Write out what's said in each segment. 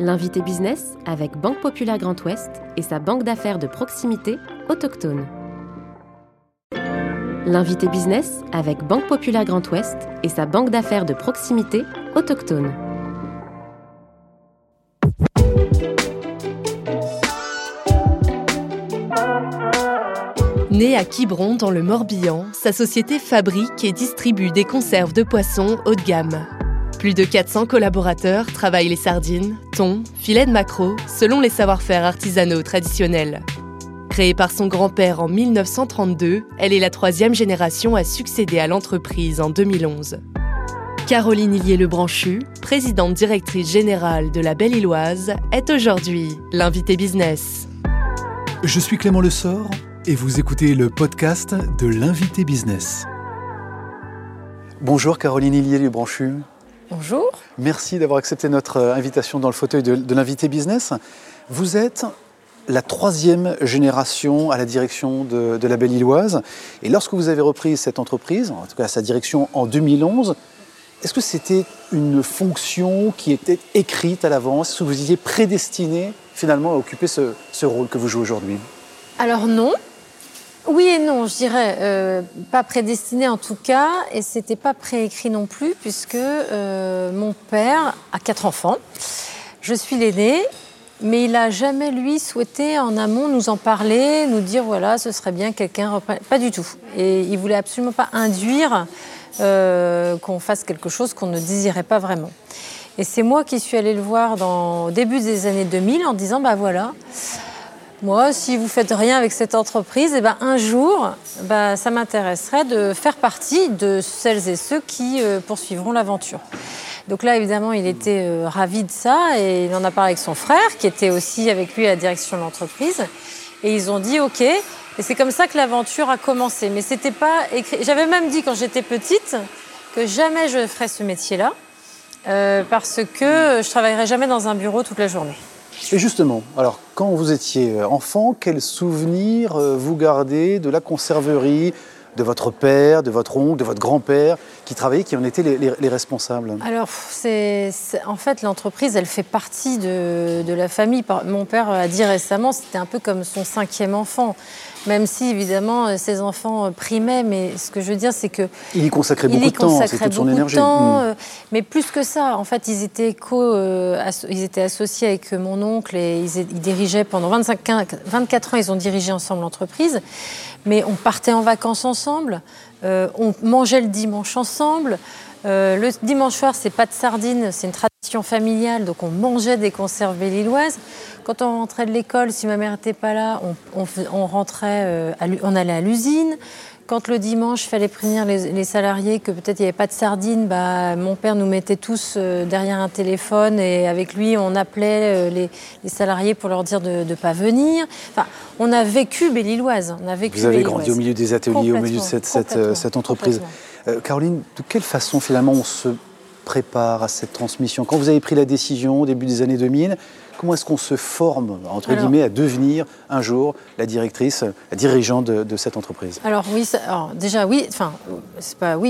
L'invité business avec Banque Populaire Grand Ouest et sa banque d'affaires de proximité autochtone. L'invité business avec Banque Populaire Grand Ouest et sa banque d'affaires de proximité autochtone. Née à Quiberon, dans le Morbihan, sa société fabrique et distribue des conserves de poissons haut de gamme. Plus de 400 collaborateurs travaillent les sardines, thons, filets de maquereau, selon les savoir-faire artisanaux traditionnels. Créée par son grand-père en 1932, elle est la troisième génération à succéder à l'entreprise en 2011. Caroline Hilliet-Lebranchu, présidente directrice générale de La Belle-Îloise, est aujourd'hui l'invitée business. Je suis Clément Lessort et vous écoutez le podcast de l'invité business. Bonjour Caroline Hilliet-Lebranchu. Bonjour. Merci d'avoir accepté notre invitation dans le fauteuil de l'invité business. Vous êtes la troisième génération à la direction de La Belle-Îloise. Et lorsque vous avez repris cette entreprise, en tout cas sa direction en 2011, est-ce que c'était une fonction qui était écrite à l'avance? Est-ce que vous étiez prédestiné finalement à occuper ce rôle que vous jouez aujourd'hui? Alors non. Oui et non, je dirais, pas prédestiné en tout cas, et c'était pas préécrit non plus, puisque mon père a 4 enfants, je suis l'aînée, mais il a jamais, lui, souhaité en amont nous en parler, nous dire voilà, ce serait bien que quelqu'un reprenne, pas du tout. Et il voulait absolument pas induire qu'on fasse quelque chose qu'on ne désirait pas vraiment. Et c'est moi qui suis allée le voir au début des années 2000 en disant bah voilà. Moi, si vous ne faites rien avec cette entreprise, un jour, ça m'intéresserait de faire partie de celles et ceux qui poursuivront l'aventure. Donc là, évidemment, il était ravi de ça et il en a parlé avec son frère, qui était aussi avec lui à la direction de l'entreprise. Et ils ont dit « OK ». Et c'est comme ça que l'aventure a commencé. Mais c'était pas écrit. J'avais même dit quand j'étais petite que jamais je ferais ce métier-là parce que je ne travaillerais jamais dans un bureau toute la journée. Et justement, alors quand vous étiez enfant, quels souvenirs vous gardez de la conserverie, de votre père, de votre oncle, de votre grand-père qui travaillait, qui en étaient les responsables? Alors, en fait, l'entreprise, elle fait partie de la famille. Mon père a dit récemment, c'était un peu comme son 5e enfant, même si, évidemment, ses enfants primaient, mais ce que je veux dire, c'est que... Il y consacrait beaucoup de temps, c'est toute son énergie. Mais plus que ça, en fait, ils étaient associés avec mon oncle et ils dirigeaient pendant 24 ans, ils ont dirigé ensemble l'entreprise, mais on partait en vacances ensemble. On mangeait le dimanche ensemble. Le dimanche soir, c'est pas de sardines, c'est une tradition familiale, donc on mangeait des conserves belle-îloises. Quand on rentrait de l'école, si ma mère n'était pas là, on rentrait, on allait à l'usine. Quand le dimanche, il fallait prévenir les salariés que peut-être il n'y avait pas de sardines, mon père nous mettait tous derrière un téléphone et avec lui, on appelait les salariés pour leur dire de ne pas venir. Enfin, on a vécu Belle-Îloise. Vous avez grandi au milieu des ateliers, au milieu de cette entreprise. Caroline, de quelle façon finalement on se prépare à cette transmission? Quand vous avez pris la décision au début des années 2000, comment est-ce qu'on se forme, entre guillemets, à devenir un jour la dirigeante de cette entreprise? Alors oui,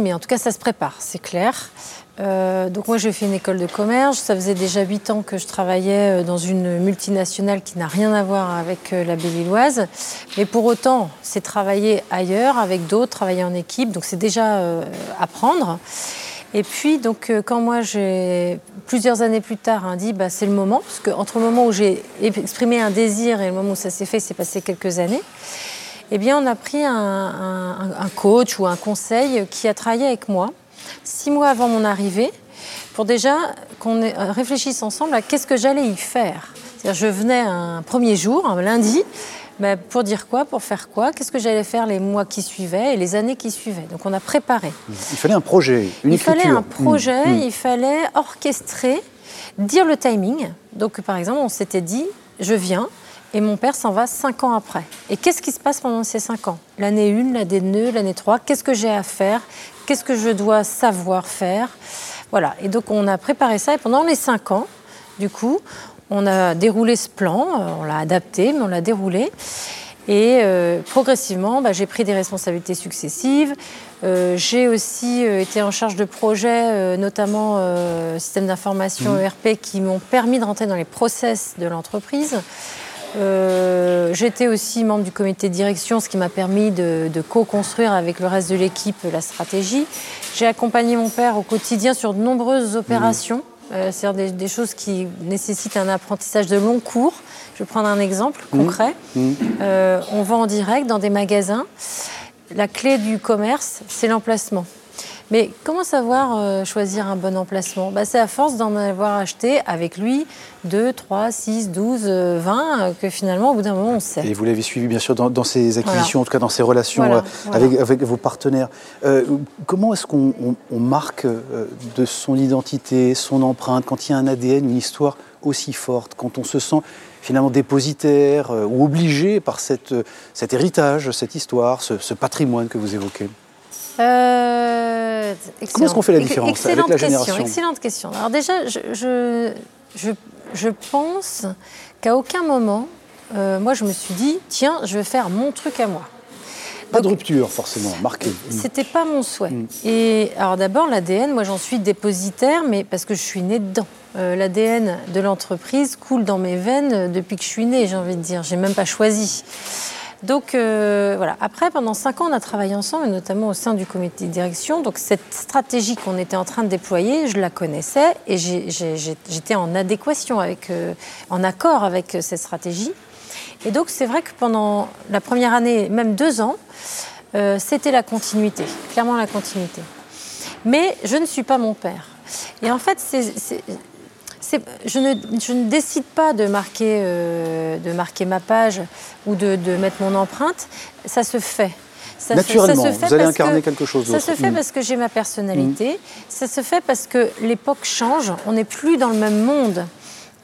mais en tout cas ça se prépare, c'est clair. Donc moi j'ai fait une école de commerce, ça faisait déjà 8 ans que je travaillais dans une multinationale qui n'a rien à voir avec La Belle-Îloise, mais pour autant c'est travailler ailleurs, avec d'autres, travailler en équipe, donc c'est déjà apprendre. Et puis, donc, quand moi, plusieurs années plus tard, dit c'est le moment, parce qu'entre le moment où j'ai exprimé un désir et le moment où ça s'est fait, c'est passé quelques années, eh bien, on a pris un coach ou un conseil qui a travaillé avec moi 6 mois avant mon arrivée pour déjà qu'on réfléchisse ensemble à qu'est-ce que j'allais y faire. C'est-à-dire, je venais un premier jour, un lundi, pour dire quoi, pour faire quoi, qu'est-ce que j'allais faire les mois qui suivaient et les années qui suivaient. Donc on a préparé. Il fallait un projet, il fallait orchestrer, dire le timing. Donc par exemple, on s'était dit, je viens et mon père s'en va 5 ans après. Et qu'est-ce qui se passe pendant ces 5 ans? L'année 1, l'année 2, l'année 3, qu'est-ce que j'ai à faire? Qu'est-ce que je dois savoir faire? Voilà, et donc on a préparé ça et pendant les 5 ans, du coup, on a déroulé ce plan, on l'a adapté, mais on l'a déroulé. Et progressivement, j'ai pris des responsabilités successives. J'ai aussi été en charge de projets, notamment systèmes d'information ERP, qui m'ont permis de rentrer dans les process de l'entreprise. J'étais aussi membre du comité de direction, ce qui m'a permis de co-construire avec le reste de l'équipe la stratégie. J'ai accompagné mon père au quotidien sur de nombreuses opérations, c'est-à-dire des choses qui nécessitent un apprentissage de long cours. Je vais prendre un exemple concret. On vend en direct dans des magasins. La clé du commerce, c'est l'emplacement. Mais comment savoir choisir un bon emplacement ? C'est à force d'en avoir acheté avec lui 2, 3, 6, 12, 20, que finalement, au bout d'un moment, on sait. Et vous l'avez suivi, bien sûr, dans ces acquisitions, en tout cas dans ces relations avec vos partenaires. Comment est-ce qu'on marque de son identité, son empreinte, quand il y a un ADN, une histoire aussi forte, quand on se sent finalement dépositaire ou obligé par cet héritage, cette histoire, ce patrimoine que vous évoquez ? Comment est-ce qu'on fait la différence avec la génération ? Excellente question. Alors déjà, je pense qu'à aucun moment, moi je me suis dit, tiens, je vais faire mon truc à moi. Pas de rupture forcément, marquée. C'était pas mon souhait. Et alors d'abord, l'ADN, moi j'en suis dépositaire, mais parce que je suis née dedans. L'ADN de l'entreprise coule dans mes veines depuis que je suis née, j'ai envie de dire. J'ai même pas choisi. Donc voilà. Après, pendant 5 ans, on a travaillé ensemble, et notamment au sein du comité de direction. Donc cette stratégie qu'on était en train de déployer, je la connaissais et j'étais en adéquation avec, en accord avec cette stratégie. Et donc c'est vrai que pendant la première année, même 2 ans, c'était la continuité, clairement la continuité. Mais je ne suis pas mon père. Et en fait, je ne décide pas de marquer ma page ou de mettre mon empreinte. Ça se fait. Naturellement, vous allez incarner quelque chose d'autre. Ça se fait parce que j'ai ma personnalité. Ça se fait parce que l'époque change. On n'est plus dans le même monde.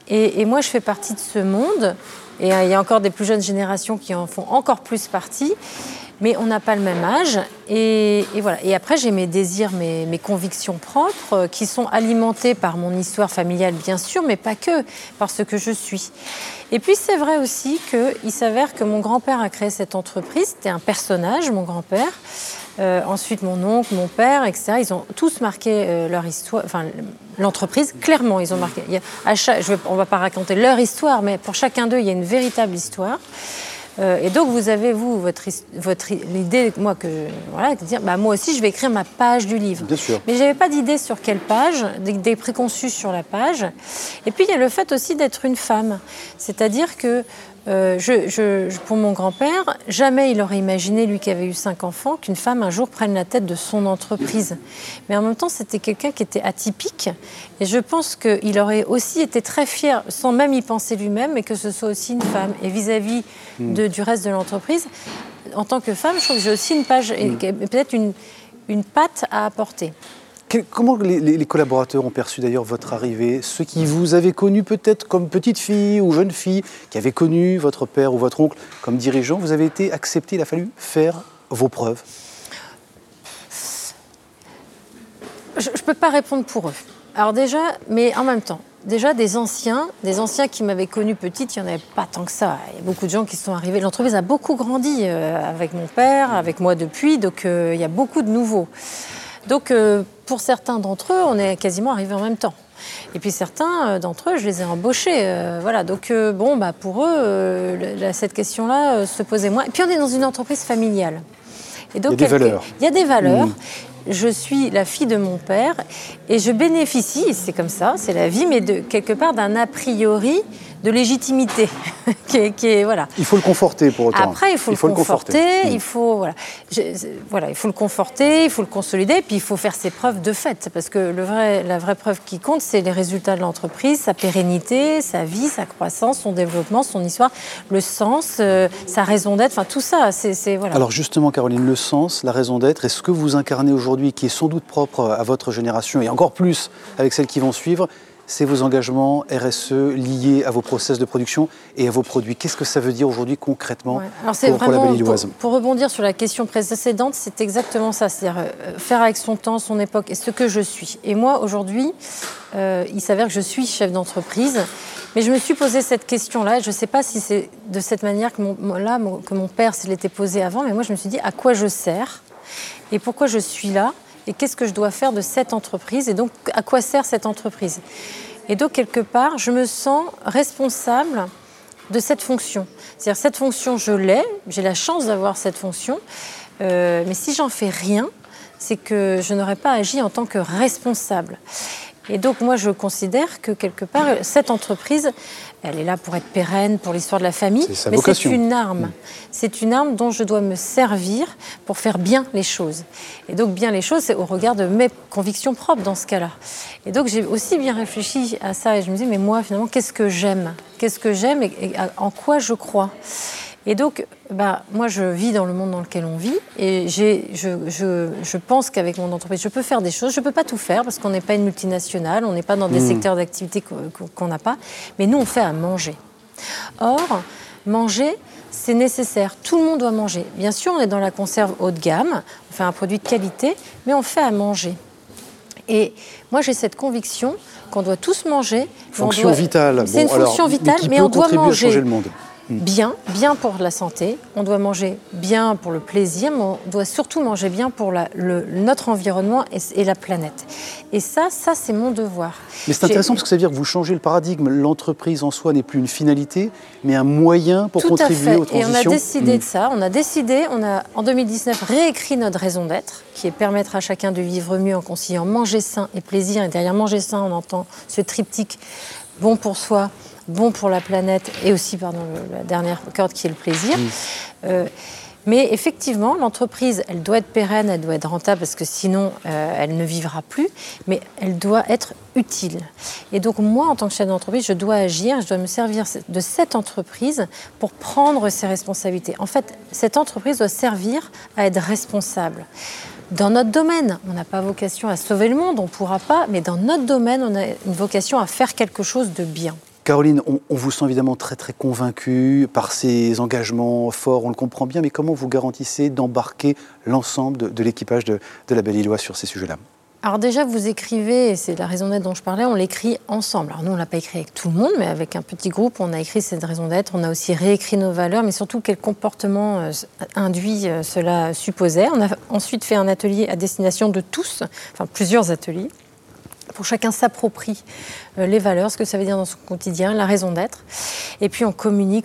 Et moi, je fais partie de ce monde. Et il y a encore des plus jeunes générations qui en font encore plus partie. Mais on n'a pas le même âge. Et voilà. Et après, j'ai mes désirs, mes convictions propres, qui sont alimentées par mon histoire familiale, bien sûr, mais pas que, par ce que je suis. Et puis, c'est vrai aussi qu'il s'avère que mon grand-père a créé cette entreprise. C'était un personnage, mon grand-père. Ensuite, mon oncle, mon père, etc. Ils ont tous marqué leur histoire, enfin l'entreprise. Clairement, ils ont marqué. On ne va pas raconter leur histoire, mais pour chacun d'eux, il y a une véritable histoire. Et donc, vous avez, votre l'idée, moi, de dire, moi aussi, je vais écrire ma page du livre. Bien sûr. Mais je n'avais pas d'idée sur quelle page, des préconçus sur la page. Et puis, il y a le fait aussi d'être une femme. C'est-à-dire que, pour mon grand-père, jamais il aurait imaginé, lui qui avait eu 5 enfants, qu'une femme, un jour, prenne la tête de son entreprise. Mais en même temps, c'était quelqu'un qui était atypique. Et je pense qu'il aurait aussi été très fier, sans même y penser lui-même, mais que ce soit aussi une femme. Et vis-à-vis du reste de l'entreprise, en tant que femme, je trouve que j'ai aussi une page, et peut-être une patte à apporter. Comment les collaborateurs ont perçu d'ailleurs votre arrivée ? Ceux qui vous avaient connu peut-être comme petite fille ou jeune fille, qui avaient connu votre père ou votre oncle comme dirigeant, vous avez été accepté, il a fallu faire vos preuves. Je ne peux pas répondre pour eux. Alors déjà, mais en même temps, déjà des anciens qui m'avaient connue petite, il n'y en avait pas tant que ça. Il y a beaucoup de gens qui sont arrivés. L'entreprise a beaucoup grandi avec mon père, avec moi depuis, donc il y a beaucoup de nouveaux. Donc pour certains d'entre eux, on est quasiment arrivés en même temps. Et puis certains d'entre eux, je les ai embauchés. Voilà. Donc pour eux, cette question-là se posait moins. Et puis on est dans une entreprise familiale. Et donc, il y a des valeurs. Je suis la fille de mon père et je bénéficie, c'est comme ça, c'est la vie, mais quelque part d'un a priori de légitimité. Voilà. Il faut le conforter pour autant. Après, il faut le conforter. Il faut le conforter, il faut le consolider, puis il faut faire ses preuves de fait. Parce que la vraie preuve qui compte, c'est les résultats de l'entreprise, sa pérennité, sa vie, sa croissance, son développement, son histoire, le sens, sa raison d'être, enfin tout ça. Alors justement, Caroline, le sens, la raison d'être, est-ce que vous incarnez aujourd'hui, qui est sans doute propre à votre génération et encore plus avec celles qui vont suivre, c'est vos engagements RSE liés à vos process de production et à vos produits. Qu'est-ce que ça veut dire aujourd'hui concrètement pour la Belle-Îloise ? Pour rebondir sur la question précédente, c'est exactement ça. C'est-à-dire faire avec son temps, son époque et ce que je suis. Et moi, aujourd'hui, il s'avère que je suis chef d'entreprise. Mais je me suis posé cette question-là, je ne sais pas si c'est de cette manière que mon père se l'était posé avant, mais moi je me suis dit à quoi je sers et pourquoi je suis là et qu'est-ce que je dois faire de cette entreprise et donc à quoi sert cette entreprise. Et donc quelque part, je me sens responsable de cette fonction. C'est-à-dire cette fonction, je l'ai, j'ai la chance d'avoir cette fonction, mais si j'en fais rien, c'est que je n'aurais pas agi en tant que responsable. Et donc moi je considère que quelque part cette entreprise, elle est là pour être pérenne, pour l'histoire de la famille, mais vocation. C'est une arme. C'est une arme dont je dois me servir pour faire bien les choses. Et donc bien les choses, c'est au regard de mes convictions propres dans ce cas-là. Et donc j'ai aussi bien réfléchi à ça et je me dis mais moi finalement qu'est-ce que j'aime ? Qu'est-ce que j'aime et en quoi je crois ? Et donc, moi, je vis dans le monde dans lequel on vit. Et je pense qu'avec mon entreprise, je peux faire des choses. Je ne peux pas tout faire parce qu'on n'est pas une multinationale. On n'est pas dans des secteurs d'activité qu'on n'a pas. Mais nous, on fait à manger. Or, manger, c'est nécessaire. Tout le monde doit manger. Bien sûr, on est dans la conserve haut de gamme. On fait un produit de qualité, mais on fait à manger. Et moi, j'ai cette conviction qu'on doit tous manger. Fonction vitale. C'est une fonction vitale, mais on doit manger. À changer le monde. Bien pour la santé, on doit manger bien pour le plaisir, mais on doit surtout manger bien pour notre environnement et la planète. Et ça, c'est mon devoir. Mais c'est intéressant parce que ça veut dire que vous changez le paradigme. L'entreprise en soi n'est plus une finalité, mais un moyen pour contribuer aux transitions. Et on a décidé de ça. On a en 2019 réécrit notre raison d'être, qui est permettre à chacun de vivre mieux en conciliant manger sain et plaisir. Et derrière manger sain, on entend ce triptyque bon pour soi, bon pour la planète et aussi, la dernière corde qui est le plaisir. Mais effectivement, l'entreprise, elle doit être pérenne, elle doit être rentable parce que sinon, elle ne vivra plus, mais elle doit être utile. Et donc, moi, en tant que chef d'entreprise, je dois agir, je dois me servir de cette entreprise pour prendre ses responsabilités. En fait, cette entreprise doit servir à être responsable. Dans notre domaine, on n'a pas vocation à sauver le monde, on ne pourra pas, mais dans notre domaine, on a une vocation à faire quelque chose de bien. Caroline, on vous sent évidemment très très convaincue par ces engagements forts, on le comprend bien, mais comment vous garantissez d'embarquer l'ensemble de l'équipage de La Belle-Îloise sur ces sujets-là ? Alors déjà, vous écrivez, et c'est la raison d'être dont je parlais, on l'écrit ensemble. Alors nous, on ne l'a pas écrit avec tout le monde, mais avec un petit groupe, on a écrit cette raison d'être, on a aussi réécrit nos valeurs, mais surtout quel comportement induit cela supposait. On a ensuite fait un atelier à destination de tous, enfin plusieurs ateliers, pour chacun s'approprie les valeurs, ce que ça veut dire dans son quotidien, la raison d'être. Et puis on communique,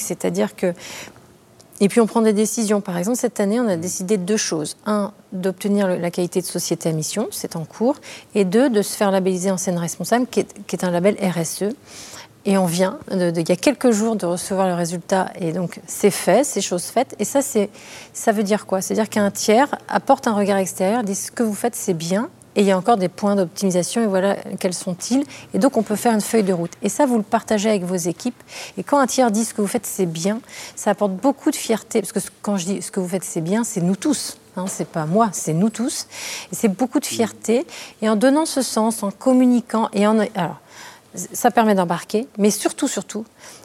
c'est-à-dire que... Et puis on prend des décisions. Par exemple, cette année, on a décidé de deux choses. Un, d'obtenir la qualité de société à mission, c'est en cours. Et deux, de se faire labelliser en scène responsable, qui est un label RSE. Et on vient, il y a quelques jours, de recevoir le résultat. Et donc, c'est fait, c'est chose faite. Et ça veut dire quoi ? C'est-à-dire qu'un tiers apporte un regard extérieur, dit « ce que vous faites, c'est bien ». Et il y a encore des points d'optimisation, et voilà quels sont-ils. Et donc, on peut faire une feuille de route. Et ça, vous le partagez avec vos équipes. Et quand un tiers dit ce que vous faites, c'est bien, ça apporte beaucoup de fierté. Parce que quand je dis ce que vous faites, c'est bien, c'est nous tous. C'est pas moi, c'est nous tous. Et c'est beaucoup de fierté. Et en donnant ce sens, en communiquant, alors, ça permet d'embarquer, mais surtout,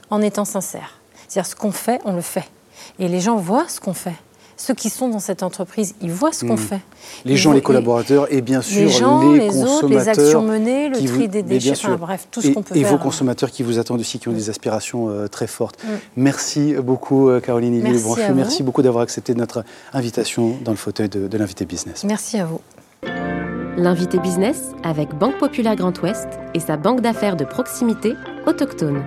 en étant sincère. C'est-à-dire, ce qu'on fait, on le fait. Et les gens voient ce qu'on fait. Ceux qui sont dans cette entreprise, ils voient ce qu'on fait. Les gens, les collaborateurs et bien sûr les consommateurs. Les gens, les autres, les actions menées, le tri des déchets, bref, tout ce qu'on peut faire. Et vos consommateurs qui vous attendent aussi, qui ont des aspirations très fortes. Merci beaucoup Caroline Hilliet-Lebranchu. Merci beaucoup d'avoir accepté notre invitation dans le fauteuil de l'Invité Business. Merci à vous. L'Invité Business avec Banque Populaire Grand Ouest et sa banque d'affaires de proximité autochtone.